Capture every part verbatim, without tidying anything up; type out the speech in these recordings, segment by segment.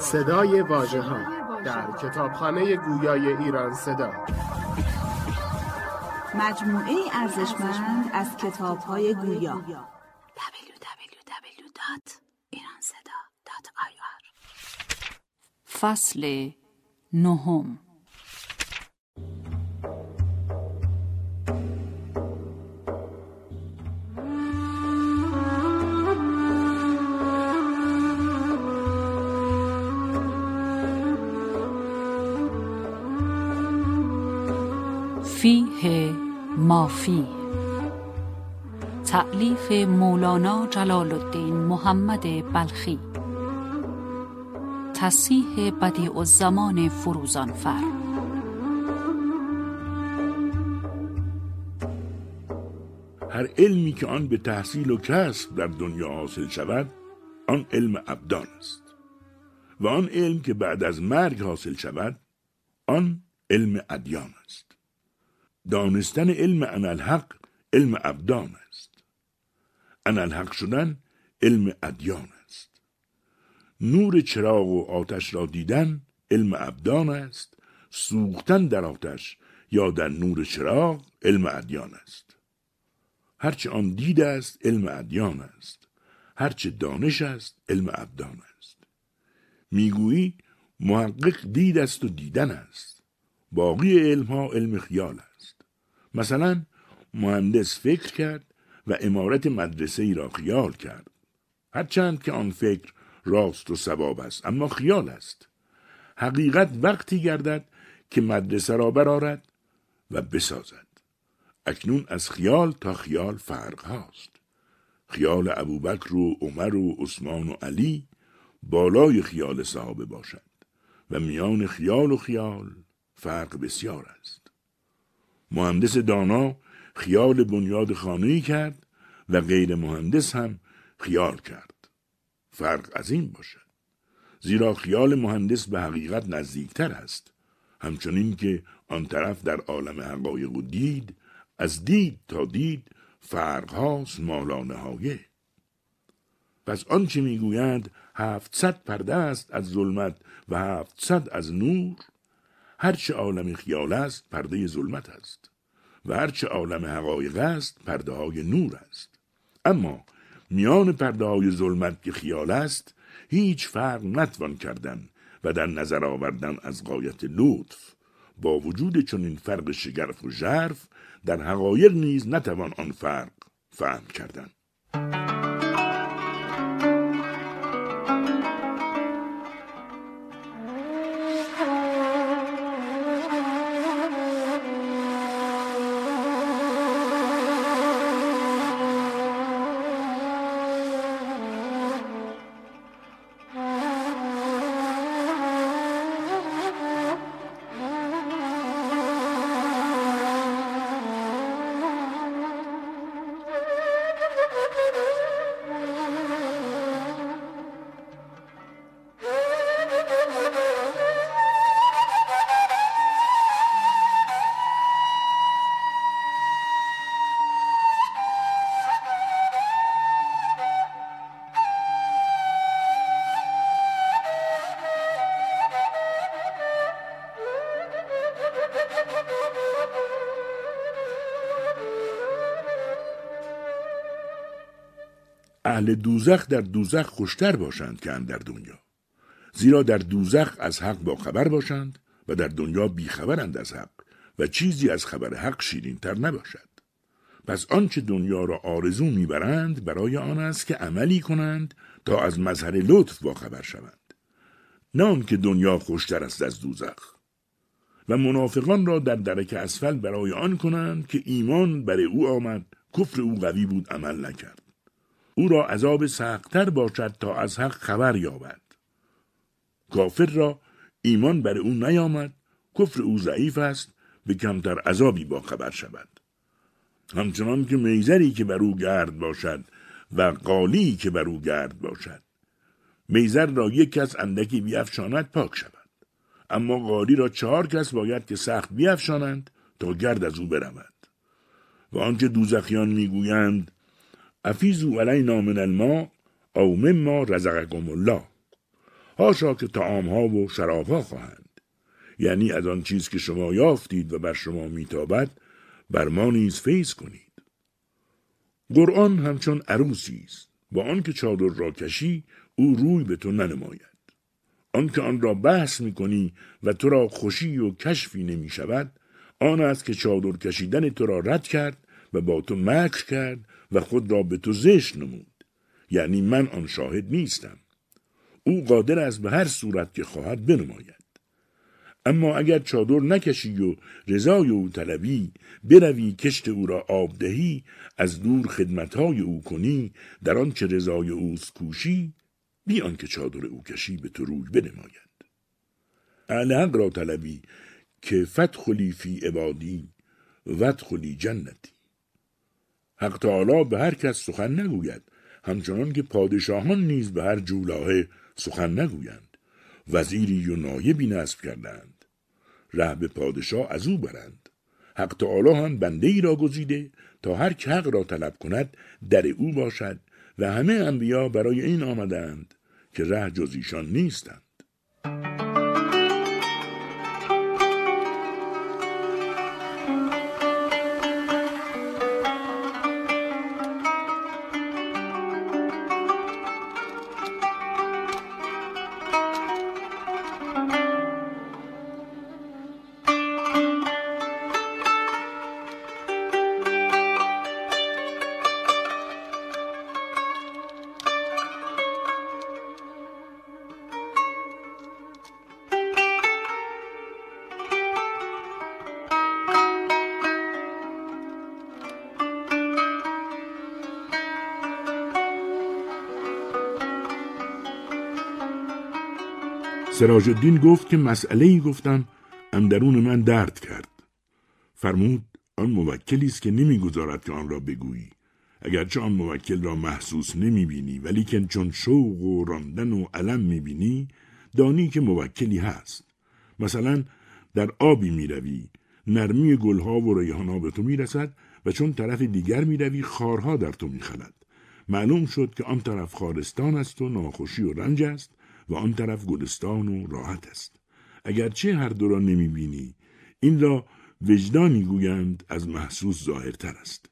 صدای واژه‌ها در کتابخانه گویای ایران صدا، مجموعه ارزشمند از کتاب‌های گویا. دبلیو دبلیو دبلیو دات ایران صدا دات آی آر. فصل نهم. فیه ما فیه، تألیف مولانا جلال الدین محمد بلخی، تصحیح بدیع الزمان فروزانفر. هر علمی که آن به تحصیل و کسب در دنیا حاصل شود، آن علم ابدال است، و آن علم که بعد از مرگ حاصل شود، آن علم ادیان است. دانستن علم انالحق علم ابدان است، انالحق شدن علم ادیان است. نور چراغ و آتش را دیدن علم ابدان است، سوختن در آتش یا در نور چراغ علم ادیان است. هرچه آن دید است علم ادیان است، هرچه دانش است علم ابدان است. میگویی محقق دید است و دیدن است، باقی علم ها علم خیال است. مثلا مهندس فکر کرد و عمارت مدرسه‌ای را خیال کرد، هرچند که آن فکر راست و صواب است، اما خیال است. حقیقت وقتی گردد که مدرسه را برآورد و بسازد. اکنون از خیال تا خیال فرق هاست. خیال ابوبکر و عمر و عثمان و علی بالای خیال صحابه باشد و میان خیال و خیال فرق بسیار است. مهندس دانا خیال بنیاد خانه‌ای کرد و غیر مهندس هم خیال کرد. فرق از این باشد، زیرا خیال مهندس به حقیقت نزدیکتر است، همچنین که آن طرف در عالم حقایق و دید، از دید تا دید فرق هاست مالانهایه. پس آن چه میگویند هفتصد پرده است از ظلمت و هفتصد از نور، هرچه عالم خیال است پرده ظلمت است و هرچه عالم حقایق است پرده های نور است. اما میان پرده های ظلمت که خیال است هیچ فرق نتوان کردن و در نظر آوردن از غایت لطف. با وجود چنین فرق شگرف و ژرف، در حقایق نیز نتوان آن فرق فهم کردن. اهل دوزخ در دوزخ خوشتر باشند که در دنیا، زیرا در دوزخ از حق با خبر باشند و در دنیا بیخبرند از حق و چیزی از خبر حق شیرین تر نباشد. پس آنچه دنیا را آرزو میبرند برای آن است که عملی کنند تا از مظهر لطف با خبر شوند، نه آنکه دنیا خوشتر است از دوزخ. و منافقان را در درک اسفل برای آن کنند که ایمان برای او آمد، کفر او قوی بود، عمل نکرد. او را عذاب سخت‌تر باشد تا از حق خبر یابد. کافر را ایمان بر او نیامد، کفر او ضعیف است، به کمتر عذابی با خبر شود. همچنان که میزری که بر او گرد باشد و قالی که بر او گرد باشد، میزر را یک کس اندکی بیفشاند پاک شود، اما قالی را چهار کس باید که سخت بیفشانند تا گرد از او برود. و آنکه دوزخیان میگویند افیزو علینا من الماء او مما رزقکم الله. هاشا که طعام ها و شراب ها خواهند، یعنی از آن چیز که شما یافتید و بر شما میتابد بر ما نیز فیض کنید. قرآن همچون عروسی است، با آنکه چادر را کشی او روی به تو ننماید. آنکه آن را بحث میکنی و تو را خوشی و کشفی نمی شود، آن است که چادر کشیدن تو را رد کرد و با تو مکر کرد و خود را به تو زشت نمود. یعنی من آن شاهد نیستم. او قادر است به هر صورت که خواهد بنماید. اما اگر چادر نکشی و رضای او طلبی، بروی کشت او را آب دهی، از دور خدمتهای او کنی، در آن که رضای اوست کوشی، بی آن که چادر او کشی به تو روی بنماید. علق را طلبی که فتخلی فی عبادی ودخلی جنتی. حق تعالی به هر کس سخن نگوید، همچنان که پادشاهان نیز به هر جولاهه سخن نگویند. وزیری و نایبی نصب کردند، ره به پادشاه از او برند. حق تعالی هم بنده ای را گزیده تا هر که حق را طلب کند در او باشد و همه انبیا برای این آمدند که ره جز ایشان نیستند. سراج الدین گفت که مسئله‌ای گفتم اندرون من درد کرد. فرمود آن موکلی است که نمیگذارد که آن را بگویی. اگرچه آن موکل را محسوس نمیبینی، ولی که چون شوق و راندن و علم میبینی دانی که موکلی هست. مثلا در آبی میروی، نرمی گلها و ریحانها به تو میرسد و چون طرف دیگر میروی خارها در تو میخلد. معلوم شد که آن طرف خارستان است و ناخوشی و رنج است و آن طرف گلستان و راحت است. اگرچه هر دو را نمی بینی، این را وجدانی گویند از محسوس ظاهرتر است.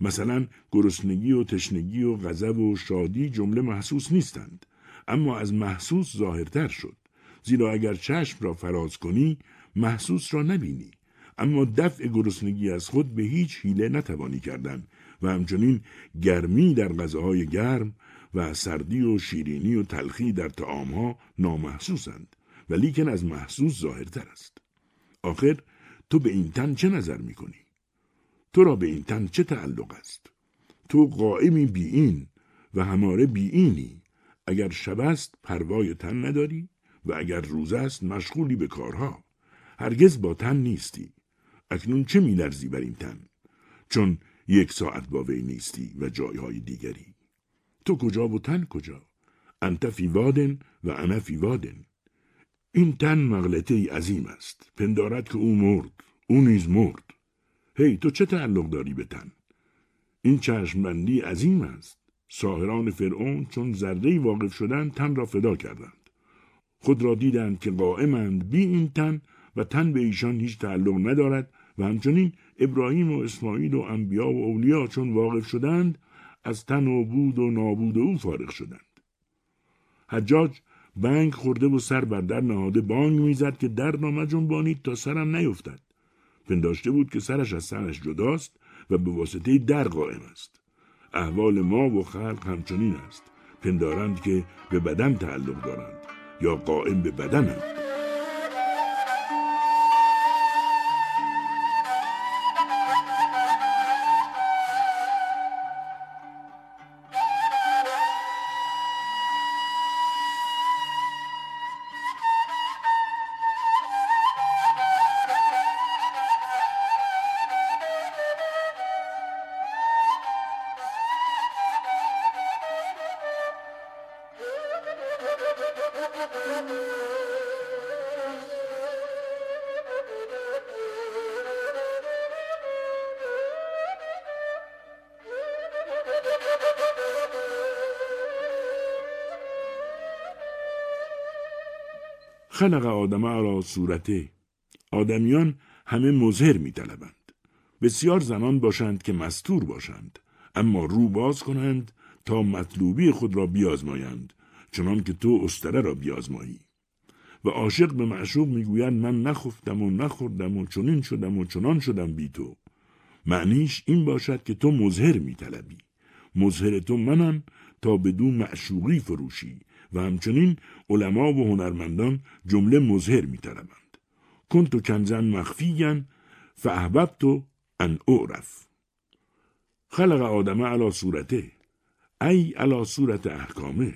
مثلا گرسنگی و تشنگی و غضب و شادی جمله محسوس نیستند، اما از محسوس ظاهرتر شد. زیرا اگر چشم را فراز کنی محسوس را نبینی، اما دفع گرسنگی از خود به هیچ حیله نتوانی کردن و همچنین گرمی در غذاهای گرم و سردی و شیرینی و تلخی در طعامها نامحسوسند، ولیکن از محسوس ظاهرتر است. آخر تو به این تن چه نظر میکنی؟ تو را به این تن چه تعلق است؟ تو قائمی بی این و هماره بی اینی. اگر شب است پروای تن نداری و اگر روز است مشغولی به کارها. هرگز با تن نیستی. اکنون چه میلرزی بر این تن؟ چون یک ساعت با وی نیستی و جایهای دیگری. تو کجا و تن کجا؟ انت فی وادن و انا فی وادن. این تن مغلطه ای عظیم است. پندارد که او مرد، او نیز مرد. هی hey, تو چه تعلق داری به تن؟ این چشمبندی عظیم است. ساحران فرعون چون ذره‌ای واقف شدند تن را فدا کردند. خود را دیدند که قائمند بی این تن و تن به ایشان هیچ تعلق ندارد و همچنین ابراهیم و اسماعیل و انبیا و اولیا چون واقف شدند از تن و بود و نابود او فارغ شدند. حجاج بنگ خورده و سر بر در نهاده بانگ میزد که در نامجنبانید تا سرم نیفتد. پنداشته بود که سرش از سرش جداست و به واسطه در قائم است. احوال ما و خلق همچنین است. پندارند که به بدن تعلق دارند یا قائم به بدنند. خلق آدمه را صورته، آدمیان همه مظهر می طلبند. بسیار زنان باشند که مستور باشند، اما رو باز کنند تا مطلوبی خود را بیازمایند، چنان که تو استره را بیازمایی. و عاشق به معشوق میگویند من نخفتم و نخوردم و چنین شدم و چنان شدم بی تو. معنیش این باشد که تو مظهر میطلبی، مظهر تو منم تا بدون معشوقی فروشی. و همچنین علما و هنرمندان جمله مظهر میطلبند. کنتو کنزن مخفیین فاحببتو ان اعرف. خلق آدمه علی صورته، ای علی صورت احکامه.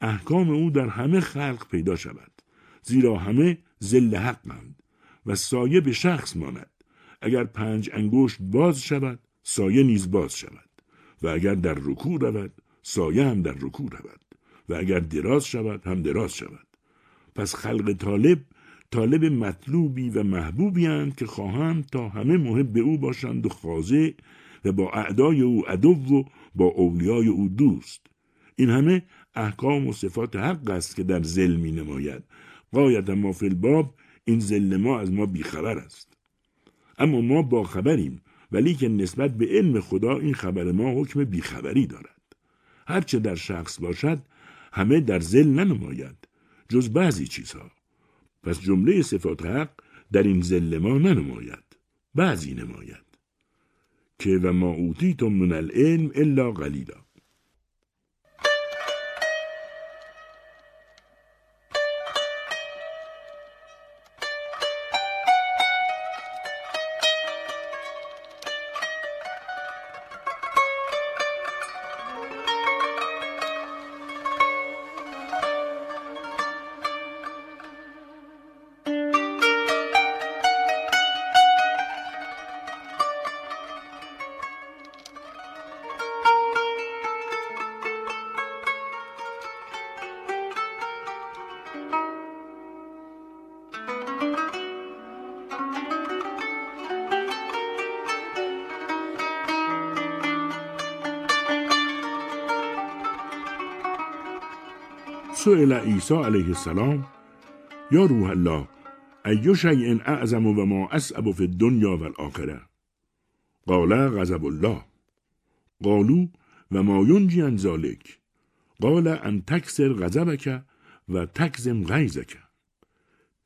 احکام او در همه خلق پیدا شود، زیرا همه ذل حقند و سایه به شخص ماند. اگر پنج انگشت باز شود، سایه نیز باز شود، و اگر در رکوع رود، سایه هم در رکوع رود، و اگر دراز شود، هم دراز شود. پس خلق طالب طالب مطلوبی و محبوبی اند که خواهند تا همه محب به او باشند و خاضع، و با اعدای او عدو و با اولیای او دوست. این همه احکام و صفات حق است که در ذل می نماید. غایت ما فی الباب، این ذل ما از ما بیخبر است. اما ما با خبریم، ولی که نسبت به علم خدا این خبر ما حکم بیخبری دارد. هرچه در شخص باشد همه در ذل ننماید، جز بعضی چیزها. پس جمله صفات حق در این ذل ما ننماید، بعضی نماید. که و ما اوتیتم من العلم الا قلیلا. سئل عیسی علیه السلام: یا روح الله ای شیء اعظم و ما اصعب فی الدنیا و الاخره؟ قال غضب الله. قالوا و ما ینجی عن ذلک؟ قال ان تکسر غضبک و تکظم غیظک.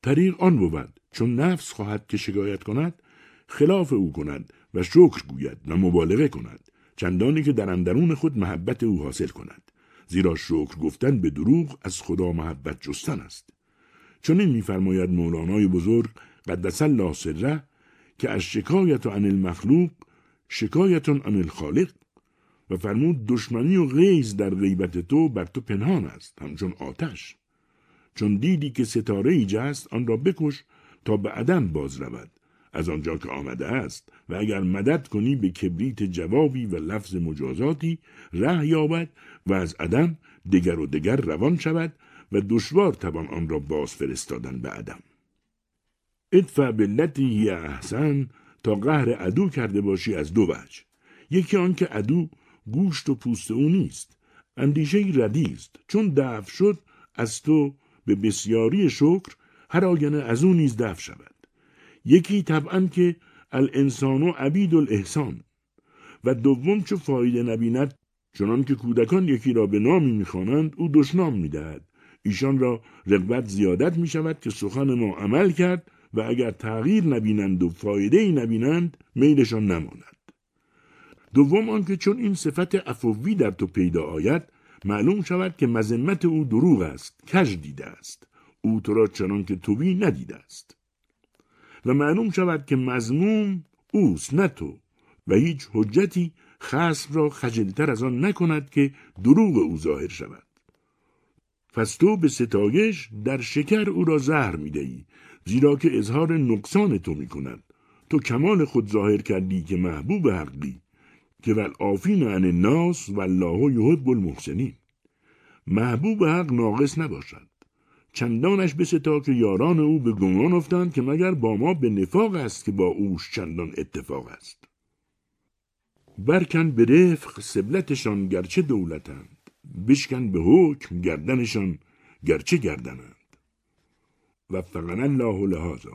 طریق آن بود چون نفس خواهد که شکایت کند، خلاف او کند و شکر گوید و مبالغه کند، چندانی که در اندرون خود محبت او حاصل کند، زیرا شکر گفتن به دروغ از خدا محبت جستن است. چنین می‌فرماید مولانای بزرگ قدس الله سره که از شکایت عن المخلوق شکایت عن الخالق، و فرمود دشمنی و غیظ در غیبت تو بر تو پنهان است، همچون آتش. چون دیدی که ستاره‌ای جست، آن را بکش تا به عدم باز رود از آنجا که آمده است، و اگر مدد کنی به کبریت جوابی و لفظ مجازاتی، ره یابد و از عدم دگر و دگر روان شود و دشوار توان آن را باز فرستادن به عدم. ادفع باللتی هی احسن، تا قهر عدو کرده باشی از دو وجه. یکی آن که عدو گوشت و پوست او نیست، اندیشه ردی است. چون دفع شد از تو به بسیاری شکر، هر آینه از او نیز دفع شود. یکی طبعاً که الانسان و عبید الاحسان، و دوم چه فایده نبیند، چنان که کودکان یکی را به نامی میخوانند او دشنام میدهد، ایشان را رغبت زیادت میشود که سخن ما عمل کرد، و اگر تغییر نبینند و فایده‌ای نبینند میلشان نماند. دوم آنکه چون این صفت عفوی در تو پیدا آید، معلوم شود که مذمت او دروغ است، کج دیده است، او تو را چنان که تویی ندیده است، و معلوم شود که مذموم اوست نه تو، و هیچ حجتی خصم را خجلتر از آن نکند که دروغ او ظاهر شود. پس تو به ستایش در شکر او را زهر می دهی، زیرا که اظهار نقصان تو می کند. تو کمال خود ظاهر کردی که محبوب حقی، که والعافین عن الناس والله یحب المحسنین. محبوب حق ناقص نباشد، چندانش به ستا که یاران او به گمان افتند که مگر با ما به نفاق است که با اوش چندان اتفاق است. برکن به رفق سبلتشان گرچه دولتند، بشکن به حکم گردنشان گرچه گردنند. وفقنا الله لهذا.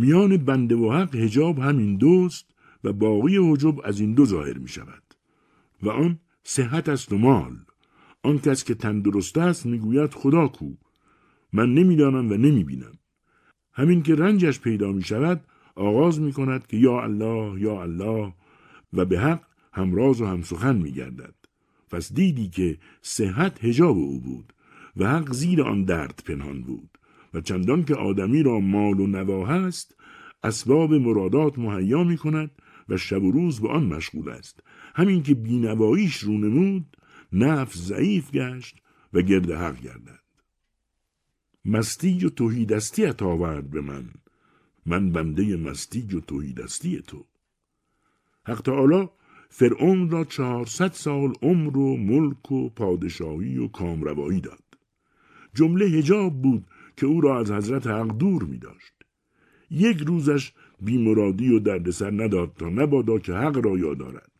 میان بنده و حق حجاب همین دوست و باقی حجاب از این دو ظاهر می شود و آن صحت است و مال. آن کس که تندرست است می گوید خدا کو، من نمی دانم و نمی بینم. همین که رنجش پیدا می شود آغاز می کند که یا الله یا الله و به حق همراز و همسخن می گردد. پس دیدی که صحت حجاب او بود و حق زیر آن درد پنهان بود و چندان که آدمی را مال و نواح است اسباب مرادات مهیا می کند و شب و روز به آن مشغول است. همین که بینواییش رو نمود نفس ضعیف گشت و گرد حق گردد. مستی و تهیدستی ات آورد به من، من بنده مستی و تهیدستی تو. حق تعالی فرعون را چهارصد سال عمر و ملک و پادشاهی و کامروایی داد. جمله حجاب بود که او را از حضرت حق دور می داشت. یک روزش بیمرادی و دردسر نداد تا نبادا که حق را یاد آرد.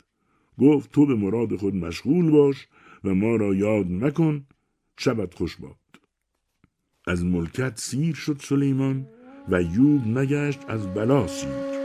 گفت تو به مراد خود مشغول باش و ما را یاد مکن، شبت خوش باد. از ملکت سیر شد سلیمان و ایوب نگشت از بلا سیر.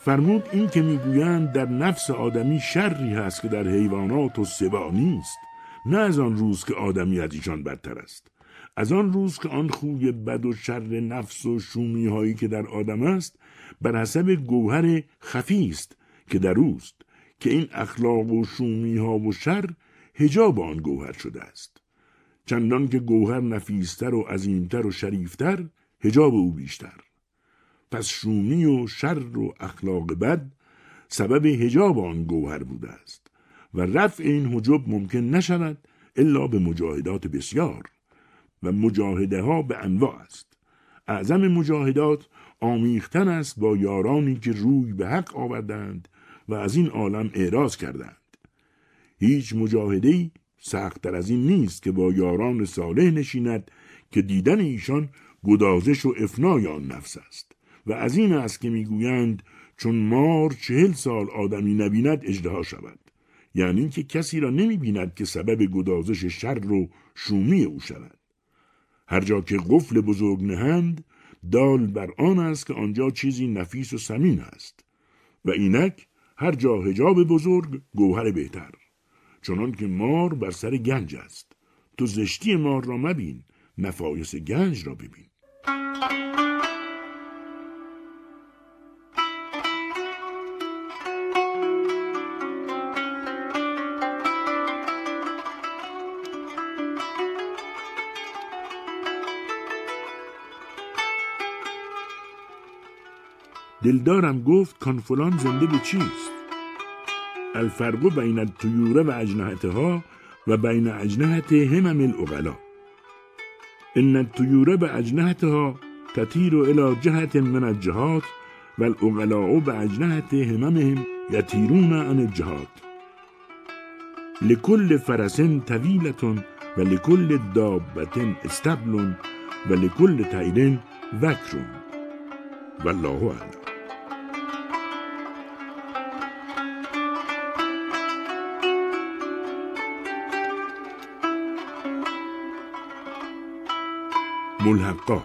فرمود این که میگویند در نفس آدمی شری هست که در حیوانات و سباع نیست، نه از آن روز که آدمی از ایشان بدتر است، از آن روز که آن خوی بد و شر نفس و شومی هایی که در آدم است بر حسب گوهر خفی است که در اوست، که این اخلاق و شومی ها و شر حجاب آن گوهر شده است. چندان که گوهر نفیستر و عظیمتر و شریفتر، حجاب او بیشتر. پس شومی و شر و اخلاق بد سبب حجاب آن گوهر بوده است و رفع این حجاب ممکن نشود الا به مجاهدات بسیار و مجاهده ها به انواع است. اعظم مجاهدات آمیختن است با یارانی که روی به حق آوردند و از این عالم اعراض کردند. هیچ مجاهده‌ای سخت‌تر از این نیست که با یاران صالح نشیند که دیدن ایشان گدازش و افنای آن نفس است. و از این است که میگویند چون مار چهل سال آدمی نبیند اژدها شود، یعنی که کسی را نمیبیند که سبب گدازش شر و شومی او شود. هر جا که قفل بزرگ نهند دال بر آن است که آنجا چیزی نفیس و ثمین است. و اینک هر جا حجاب بزرگ گوهر بهتر، چنان که مار بر سر گنج است. تو زشتی مار را مبین، نفایس گنج را ببین. دلدارم گفت کان فلان زنده به چیست؟ الفرق بین الطیور و اجنحتها و بین اجنحتهم العقلا. ان الطیور باجنحتها تطیر الى جهت من الجهات و العقلا باجنحت هممهم یطیرون عن الجهات. لكل فرس طويله و لكل دابه استبل و لكل طير وكر. والله اعلم. ملحقات.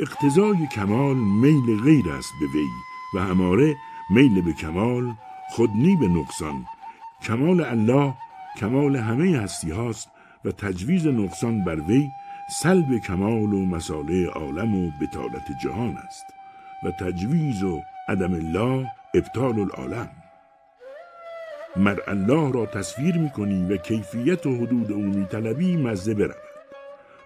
اقتضای کمال میل غیر است به وی و هماره میل به کمال خودنی به نقصان. کمال الله کمال همه هستی هاست و تجویز نقصان بر وی سلب کمال و مساله عالم و بطالت جهان است و تجویز و عدم الله ابطال العالم. مر الله را تصویر می‌کنی و کیفیت و حدود او می‌طلبی مزه برد.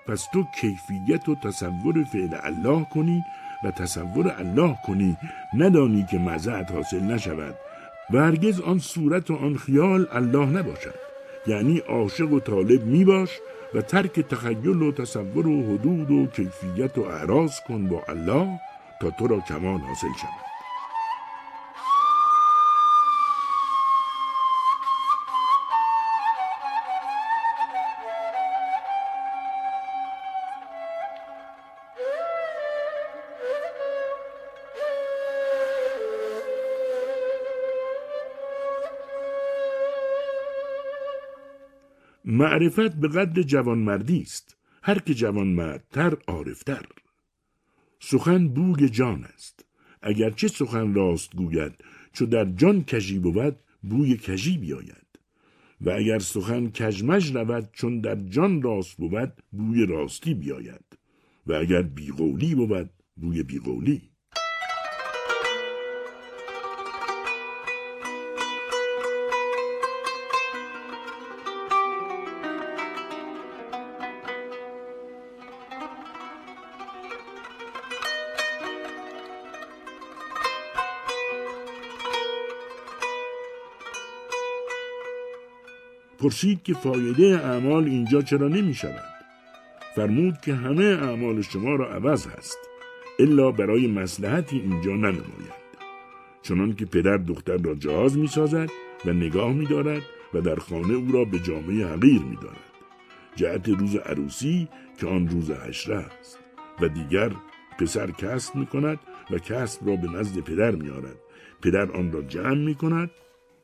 پس تو کیفیت و تصور فعل الله کنی و تصور الله کنی، ندانی که مزه‌ات حاصل نشود و هرگز آن صورت و آن خیال الله نباشد. یعنی عاشق و طالب می باش و ترک تخیل و تصور و حدود و کیفیت و اعراض کن با الله تا تو را کمال حاصل شود. معرفت به قدر جوانمردی است، هر که جوانمردتر عارفتر. سخن بوی جان است، اگرچه سخن راست گوید، چو در جان کژی بود بوی کژی بیاید. و اگر سخن کژمژ رود، چون در جان راست بود بوی راستی بیاید. و اگر بیقولی بود بوی بیقولی. پرسید که فایده اعمال اینجا چرا نمی شود؟ فرمود که همه اعمال شما را عوض هست، الا برای مصلحتی اینجا ننماید. چنان که پدر دختر را جهاز می سازد و نگاه می دارد و در خانه او را به جامعه حقیر می دارد، جهت روز عروسی که آن روز عشره است. و دیگر پسر کسب می کند و کسب را به نزد پدر می آرد. پدر آن را جمع می کند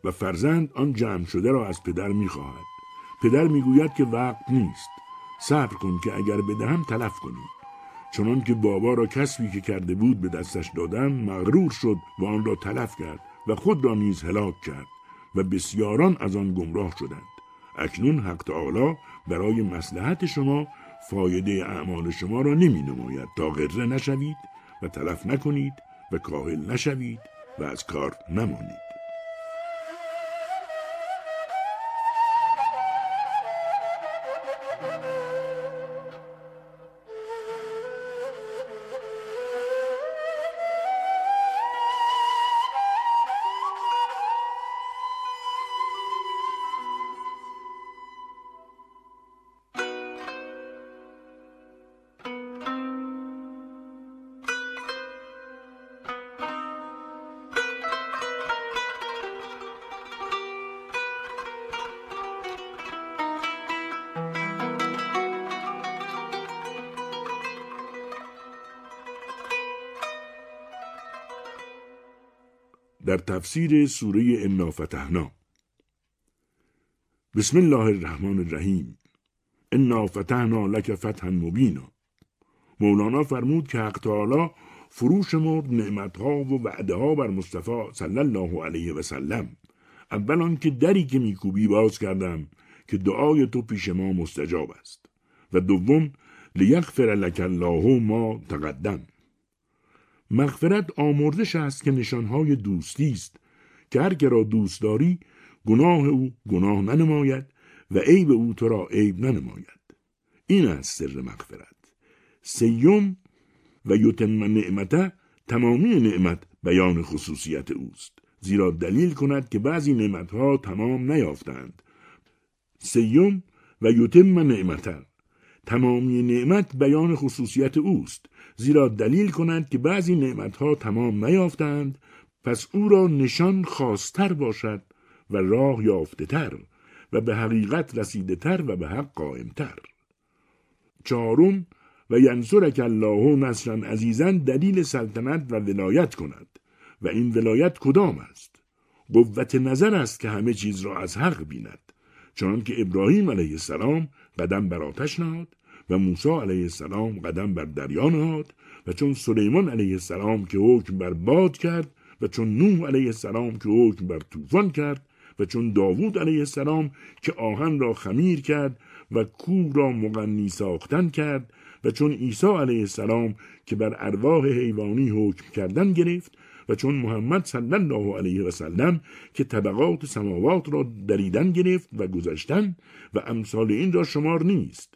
و فرزند آن جمع شده را از پدر می‌خواهد. پدر می‌گوید که وقت نیست، صبر کن که اگر بدهم تلف کنی. چنان که بابا را کسبی که کرده بود به دستش دادم، مغرور شد و آن را تلف کرد و خود را نیز هلاک کرد و بسیاران از آن گمراه شدند. اکنون حق تعالی برای مصلحت شما فایده اعمال شما را نمی‌نماید تا غره نشوید و تلف نکنید و کاهل نشوید و از کار نمانید. در تفسیر سوره انا فتحنا. بسم الله الرحمن الرحیم. انا فتحنا لک فتحا مبینا. مولانا فرمود که حق تعالی فروش مرد نعمتها و وعدها بر مصطفی صلی الله علیه و سلم. اولا که دری که میکوبی باز کردم که دعای تو پیش ما مستجاب است. و دوم لیغفر لک الله ما تقدم. مغفرت آمرزش است که نشانهای دوستی است، که هر که را دوست داری گناه او گناه ننماید و عیب او تو را عیب ننماید. این است سر مغفرت. سیوم و یتم نعمته، تمامی نعمت بیان خصوصیت اوست، زیرا دلیل کند که بعضی نعمتها تمام نیافتند. سیوم و یتم نعمته، تمامی نعمت بیان خصوصیت اوست، زیرا دلیل کند که بعضی نعمتها تمام نیافتند. پس او را نشان خاصتر باشد و راه یافته تر و به حقیقت رسیده تر و به حق قائم تر. چهارم، و ینصرک الله نصرا عزیزا دلیل سلطنت و ولایت کند و این ولایت کدام است؟ قوت نظر است که همه چیز را از حق بیند، چنانکه ابراهیم علیه السلام قدم بر آتش نهاد و موسی علیه السلام قدم بر دریا نهاد و چون سلیمان علیه السلام که حکم بر باد کرد و چون نوح علیه السلام که حکم بر طوفان کرد و چون داوود علیه السلام که آهن را خمیر کرد و کوه را مغنی ساختن کرد و چون عیسی علیه السلام که بر ارواح حیوانی حکم کردن گرفت و چون محمد صلی الله علیه و سلم که طبقات سماوات را دریدن گرفت و گذشتن و امثال این را شمار نیست،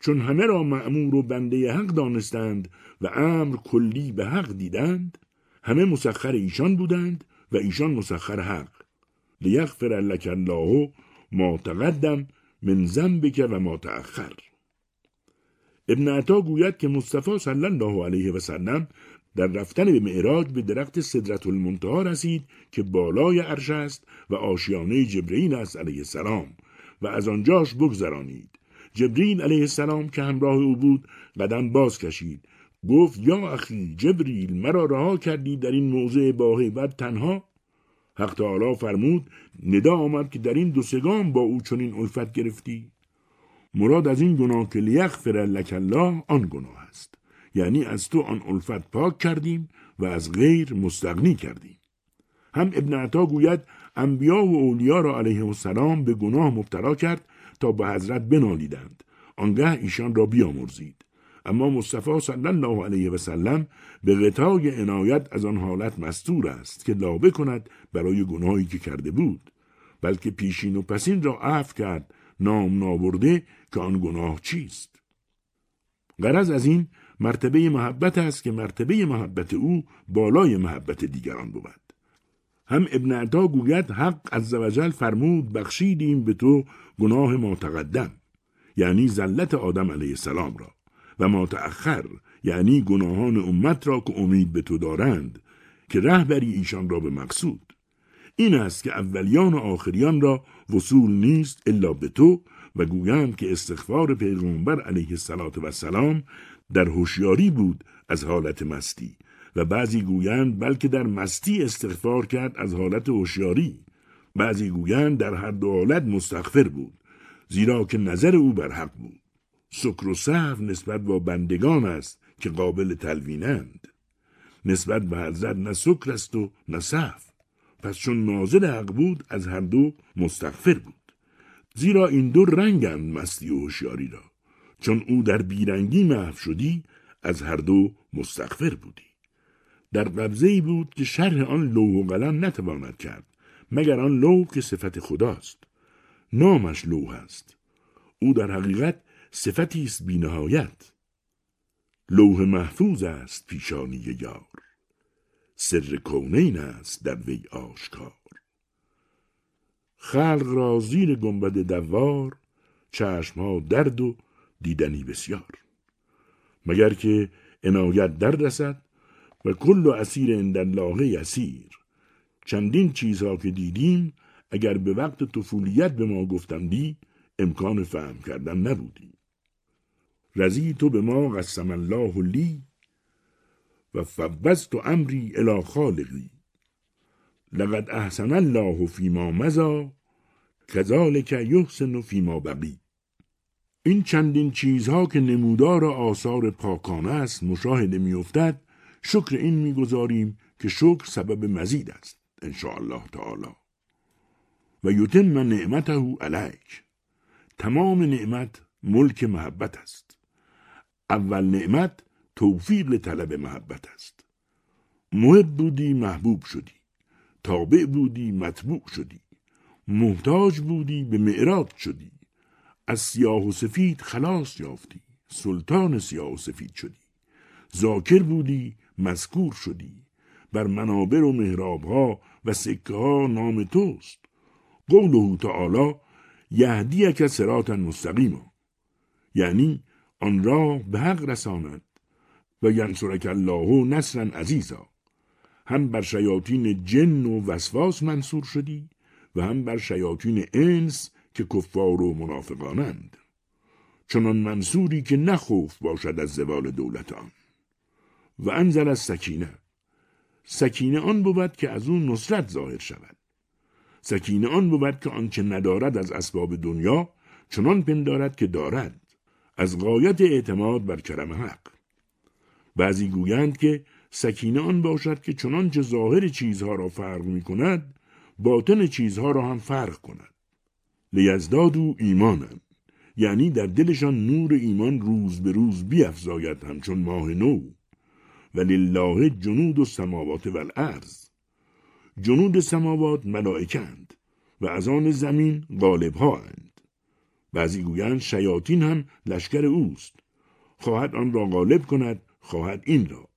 چون همه را مأمور و بنده حق دانستند و امر کلی به حق دیدند، همه مسخر ایشان بودند و ایشان مسخر حق. لیغفر لک الله ما تقدم من ذنبک و ما تأخر. ابن عطا گوید که مصطفی صلی الله علیه و سلم در رفتن به معراج به درخت صدرت المنتها رسید که بالای عرش است و آشیانه جبرین است علیه السلام و از آنجاش بگذرانید. جبرین علیه السلام که همراه او بود قدم باز کشید، گفت یا اخی جبریل، مرا رها کردی در این موضع با هیبت تنها؟ حق تعالی فرمود ندا آمد که در این دو سگام با او چنین الفت گرفتی. مراد از این گناه که لیغفر لک الله آن گناه است، یعنی از تو آن الفت پاک کردیم و از غیر مستغنی کردیم. هم ابن عطا گوید انبیا و اولیا را علیهم السلام به گناه مبتلا کرد تا به حضرت بنالیدند، آنگه ایشان را بیامرزید. اما مصطفی صلی الله علیه و سلم به غطای عنایت از آن حالت مستور است که لابه کند برای گناهی که کرده بود، بلکه پیشین و پسین را عفو کرد نام نابرده که آن گناه چیست. غرض از این مرتبه محبت است که مرتبه محبت او بالای محبت دیگران بود. هم ابن عطا گوید حق عزوجل فرمود بخشیدیم به تو گناه ما تقدم، یعنی زلت آدم علیه السلام را، و ما تأخر، یعنی گناهان امت را که امید به تو دارند که رهبری ایشان را به مقصود. این است که اولیان و آخریان را وصول نیست الا به تو و گویند که استغفار پیغمبر علیه السلام در هوشیاری بود از حالت مستی و بعضی گویند بلکه در مستی استغفار کرد از حالت هوشیاری، بعضی گویند در هر دو حالت مستغفر بود زیرا که نظر او بر حق بود. سکر و سهو نسبت با بندگان است که قابل تلوینند، نسبت به حضرت نه سکر است و نه سهو، پس چون ناظر حق بود از هر دو مستغفر بود، زیرا این دو رنگند مستی و هوشیاری را، چون او در بیرنگی محو شدی از هر دو مستغفر بودی. در قبضه‌ای بود که شرح آن لوح و قلم نتواند کرد مگر آن لوح که صفت خداست، نامش لوح است. او در حقیقت صفتی است بی نهایت. لوح محفوظ است پیشانی یار، سر کونین است در وی آشکار. خلق را زیر گنبد دوار، چشم ها درد و دیدنی بسیار، مگر که عنایت در رسد و کل اسیر عند الله اسیر. چندین چیزها که دیدیم اگر به وقت طفولیت به ما گفتندی امکان فهم کردن نبودی. رضیت به ما قسم الله لی و فوضت امری الی خالقی لقد احسن الله فی ما مضی کذالک یحسن فی ما بقی. این چندین چیزها که نمودار آثار پاکانه است مشاهده می‌افتد، شکر این می‌گزاریم که شکر سبب مزید است ان شاء الله تعالی. و یتم نعمته علیک، تمام نعمت ملک محبت است. اول نعمت توفیق طلب محبت است. محب بودی محبوب شدی، تابع بودی مطبوع شدی، محتاج بودی به معراج شدی، از سیاه و سفید خلاص یافتی، سلطان سیاه و سفید شدی، ذاکر بودی مذکور شدی، بر منابر و محرابها و سکه ها نام توست. قوله تعالی یهدیک صراطا مستقیما، یعنی آن را به حق رساند. و ینصرک الله نصرا عزیزا، هم بر شیاطین جن و وسواس منصور شدی و هم بر شیاطین انس که کفار و منافقانند، چنان منصوری که نخوف باشد از زوال دولتان. و انزل از سکینه، سکینه آن بود که از اون نصرت ظاهر شود. سکینه آن بود که آن که ندارد از اسباب دنیا چنان پندارد که دارد، از غایت اعتماد بر کرم حق. بعضی گویند که سکینه آن باشد که چنان که ظاهر چیزها را فرق می کند، باطن چیزها را هم فرق کند. لیزدادو ایمانم، یعنی در دلشان نور ایمان روز به روز بیفزاید همچون ماه نو. ولله جنود السماوات والارض، جنود سماوات ملائکه اند و از آن زمین غالب ها اند. بعضی گویند شیاطین هم لشکر اوست، خواهد آن را غالب کند، خواهد این را.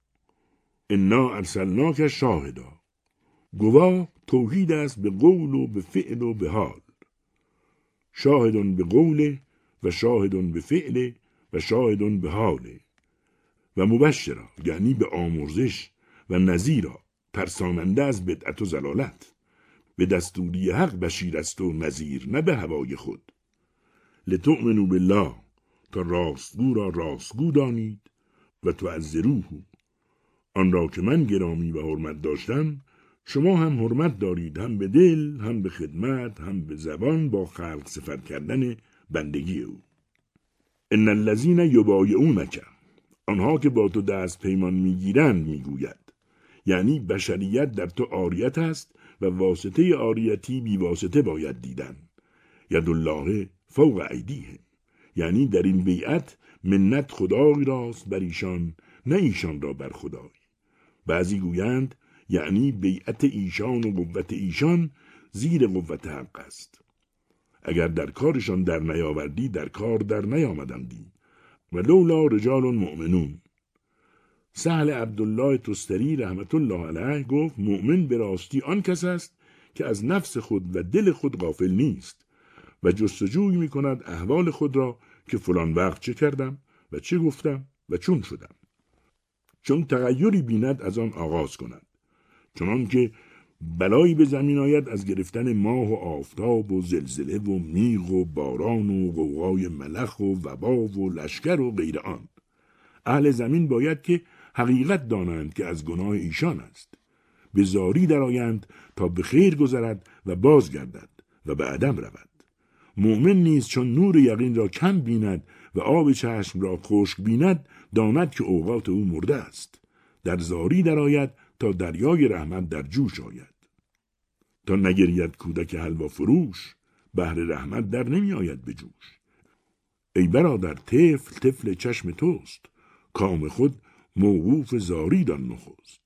انا ارسلناک شاهدا، گواه توحید است به قول و به فعل و به حال. شاهدون به قول و شاهدون به فعل و شاهدون به حال. و مبشرا، یعنی به آمرزش و نذیرا، ترساننده از بدعت و زلالت. به دستوری حق بشیر است و نذیر، نه به هوای خود. لتؤمنوا بالله، تا راستگو را راستگو دانید، و تعزروه، آن را که من گرامی و حرمت داشتم شما هم حرمت دارید، هم به دل، هم به خدمت، هم به زبان با خلق صفت کردن بندگی او. ان الذین یبایعونک، آنها که با تو دست پیمان میگیرند میگوید، یعنی بشریت در تو عاریت است و واسطه عاریتی بی واسطه باید دیدن. ید الله فوق ایدیهم، یعنی در این بیعت منت خدای راست بر ایشان، نه ایشان را بر خدای. بعضی گویند یعنی بیعت ایشان و قوت ایشان زیر قوت حق است. اگر در کارشان در نیاوردی، در کار در نیامدندی. و لولا رجال مؤمنون. سهل عبدالله توستری رحمت الله علیه گفت مؤمن به راستی آن کس است که از نفس خود و دل خود غافل نیست و جستجوی می کند احوال خود را که فلان وقت چه کردم و چه گفتم و چون شدم. چون تغییری بیند از آن آغاز کند، چنان که بلایی به زمین آید از گرفتن ماه و آفتاب و زلزله و میغ و باران و قوقای ملخ و وبا و لشکر و غیر آن. اهل زمین باید که حقیقت دانند که از گناه ایشان است، به زاری درآیند تا به خیر گذرد و بازگردد و به عدم رود. مؤمن نیز چون نور یقین را کم بیند و آب چشم را خشک بیند، داند که اوقات او مرده است، در زاری درآید تا دریای رحمت در جوش آید. تا نگرید کودک حلوا فروش، بحر رحمت در نمی آید به جوش. ای برادر طفل، طفل چشم توست، کام خود موقوف زاری دان نخست.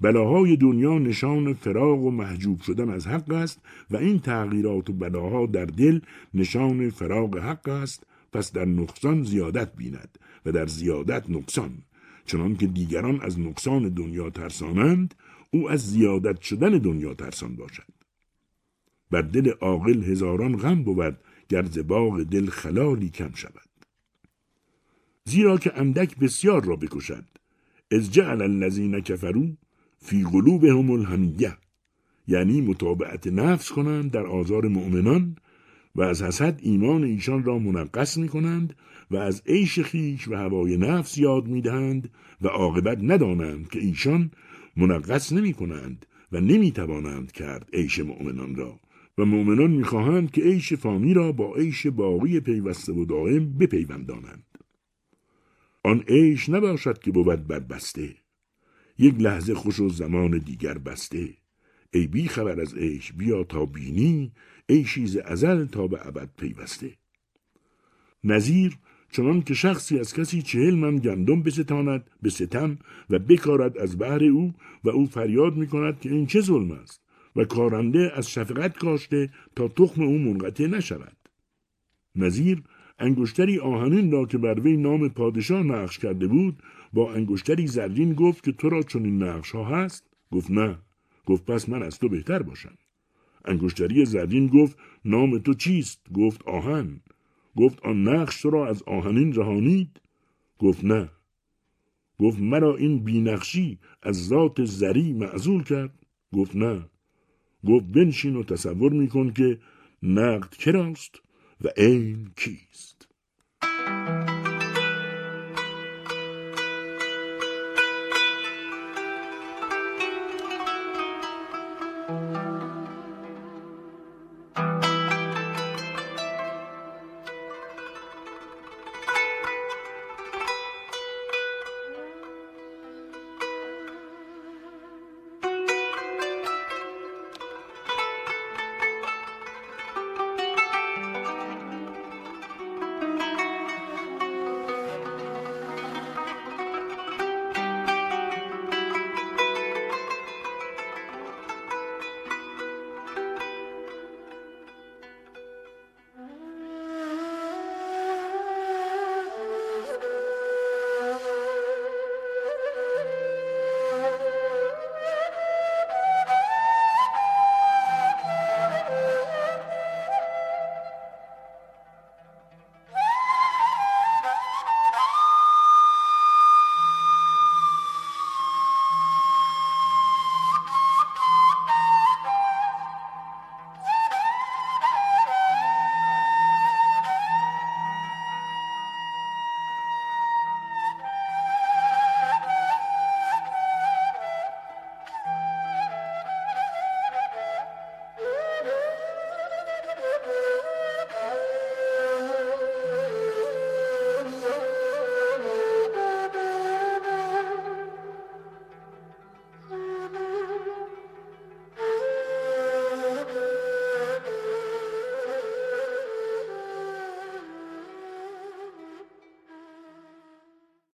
بلاهای دنیا نشان فراق و محجوب شدن از حق است و این تغییرات و بلاها در دل نشان فراق حق است. پس در نقصان زیادت بیند و در زیادت نقصان. چنان که دیگران از نقصان دنیا ترسانند، او از زیادت شدن دنیا ترسان باشد. بر دل عاقل هزاران غم بود، گر ز باغ دل خلالی کم شود. زیرا که اندک بسیار را بکشد. اذ جعل الذین کفروا فی قلوبهم الحمیه، یعنی متابعت نفس کنند در آزار مؤمنان و از حسد ایمان ایشان را منقص می کنند و از عیش خیش و هوای نفس یاد می دهند و عاقبت ندانند که ایشان منقص نمی کنند و نمی توانند کرد عیش مؤمنان را و مؤمنان می خواهند که عیش فانی را با عیش باقی پیوسته و دائم بپیوندانند. آن عیش نباشد که بود بربسته، یک لحظه خوش و زمان دیگر بسته. ای بی خبر از عیش، بیا تا بینی عیشی ز ازل تا به ابد پیوسته. نظیر چنان که شخصی از کسی چهل من گندم بستاند به ستم و بکارد از بحر او و او فریاد می کند که این چه ظلم است و کارنده از شفقت کاشته تا تخم او منقطع نشود. نظیر انگشتری آهنین را که بر وی نام پادشاه نقش کرده بود با انگشتری زرین گفت که تو را چنین نقش ها هست؟ گفت نه. گفت پس من از تو بهتر باشم. انگشتری زرین گفت نام تو چیست؟ گفت آهن. گفت آن نقش تو را از آهنین رهانید؟ گفت نه. گفت مرا این بینقشی از ذات زری معزول کرد؟ گفت نه. گفت بنشین و تصور می کن که نقد کراست و عین کیست؟